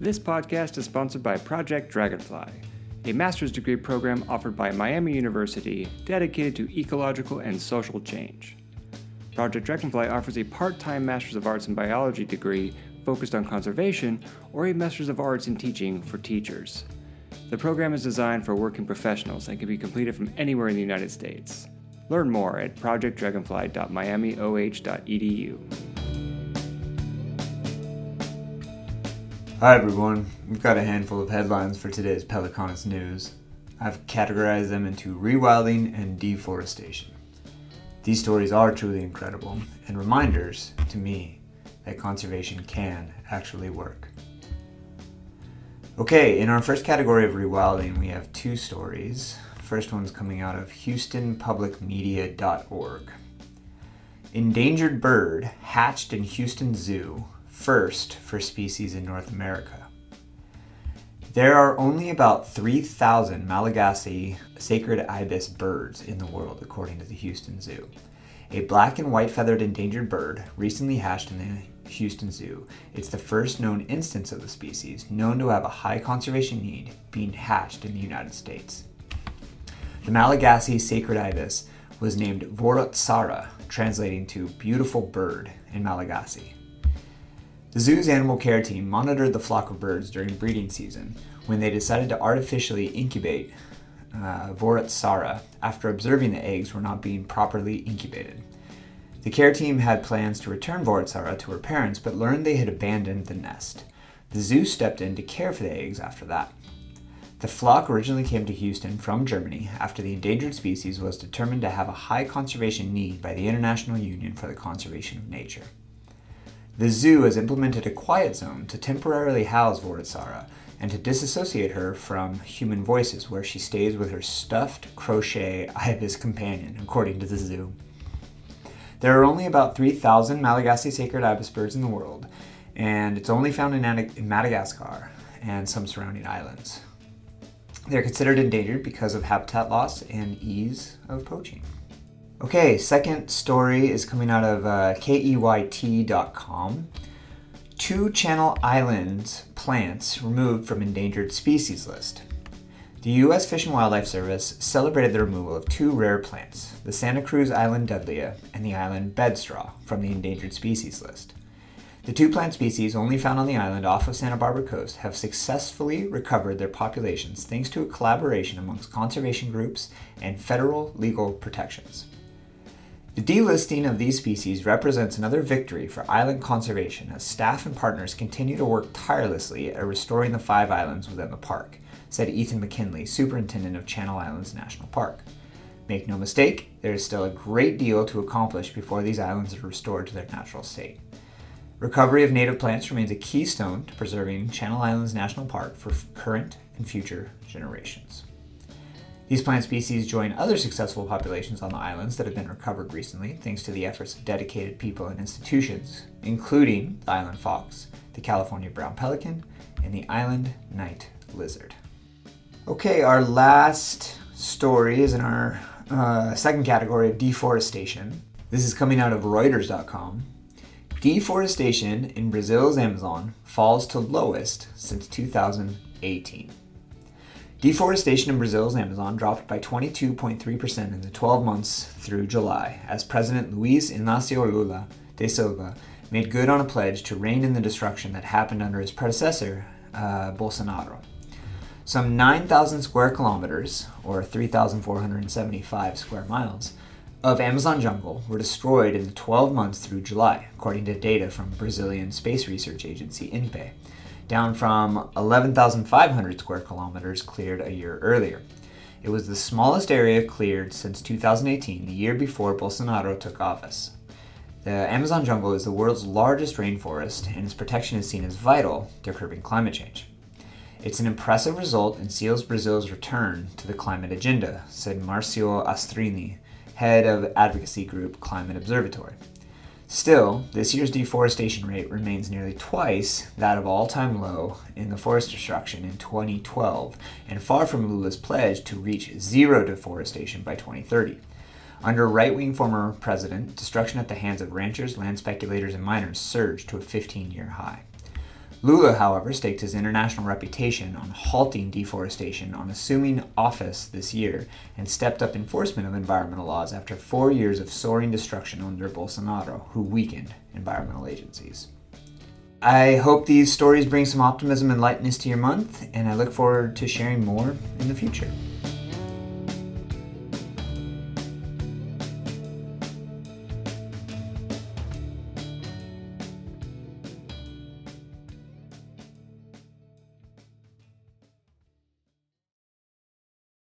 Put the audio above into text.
This podcast is sponsored by Project Dragonfly, a master's degree program offered by Miami University dedicated to ecological and social change. Project Dragonfly offers a part-time Master's of Arts in Biology degree focused on conservation or a Master's of Arts in Teaching for teachers. The program is designed for working professionals and can be completed from anywhere in the United States. Learn more at projectdragonfly.miamioh.edu. Hi everyone, we've got a handful of headlines for today's Pelicanus News. I've categorized them into rewilding and deforestation. These stories are truly incredible and reminders to me that conservation can actually work. Okay, in our first category of rewilding, we have two stories. The first one's coming out of HoustonPublicMedia.org. Endangered bird hatched in Houston Zoo, first for species in North America. There are only about 3,000 Malagasy sacred ibis birds in the world, according to the Houston Zoo. A black and white feathered endangered bird recently hatched in the Houston Zoo. It's the first known instance of the species, known to have a high conservation need, being hatched in the United States. The Malagasy sacred ibis was named Vorotsara, translating to beautiful bird in Malagasy. The zoo's animal care team monitored the flock of birds during breeding season when they decided to artificially incubate Vorotsara after observing the eggs were not being properly incubated. The care team had plans to return Vorotsara to her parents but learned they had abandoned the nest. The zoo stepped in to care for the eggs after that. The flock originally came to Houston from Germany after the endangered species was determined to have a high conservation need by the International Union for the Conservation of Nature. The zoo has implemented a quiet zone to temporarily house Vorotsara and to disassociate her from human voices, where she stays with her stuffed crochet ibis companion, according to the zoo. There are only about 3,000 Malagasy sacred ibis birds in the world, and it's only found in Madagascar and some surrounding islands. They're considered endangered because of habitat loss and ease of poaching. Okay, second story is coming out of KEYT.com. Two Channel Islands plants removed from endangered species list. The U.S. Fish and Wildlife Service celebrated the removal of two rare plants, the Santa Cruz Island Dudlia and the Island bedstraw, from the endangered species list. The two plant species, only found on the island off of Santa Barbara coast, have successfully recovered their populations thanks to a collaboration amongst conservation groups and federal legal protections. The delisting of these species represents another victory for island conservation as staff and partners continue to work tirelessly at restoring the five islands within the park, said Ethan McKinley, superintendent of Channel Islands National Park. Make no mistake, there is still a great deal to accomplish before these islands are restored to their natural state. Recovery of native plants remains a keystone to preserving Channel Islands National Park for current and future generations. These plant species join other successful populations on the islands that have been recovered recently thanks to the efforts of dedicated people and institutions, including the island fox, the California brown pelican, and the island night lizard. Okay, our last story is in our second category of deforestation. This is coming out of Reuters.com. Deforestation in Brazil's Amazon falls to lowest since 2018. Deforestation in Brazil's Amazon dropped by 22.3% in the 12 months through July, as President Luiz Inácio Lula da Silva made good on a pledge to rein in the destruction that happened under his predecessor, Bolsonaro. Some 9,000 square kilometers, or 3,475 square miles, of Amazon jungle were destroyed in the 12 months through July, according to data from Brazilian space research agency INPE, down from 11,500 square kilometers cleared a year earlier. It was the smallest area cleared since 2018, the year before Bolsonaro took office. The Amazon jungle is the world's largest rainforest, and its protection is seen as vital to curbing climate change. It's an impressive result and seals Brazil's return to the climate agenda, said Marcio Astrini, head of advocacy group Climate Observatory. Still, this year's deforestation rate remains nearly twice that of all-time low in the forest destruction in 2012, and far from Lula's pledge to reach zero deforestation by 2030. Under right-wing former president, destruction at the hands of ranchers, land speculators, and miners surged to a 15-year high. Lula, however, staked his international reputation on halting deforestation on assuming office this year and stepped up enforcement of environmental laws after 4 years of soaring destruction under Bolsonaro, who weakened environmental agencies. I hope these stories bring some optimism and lightness to your month, and I look forward to sharing more in the future.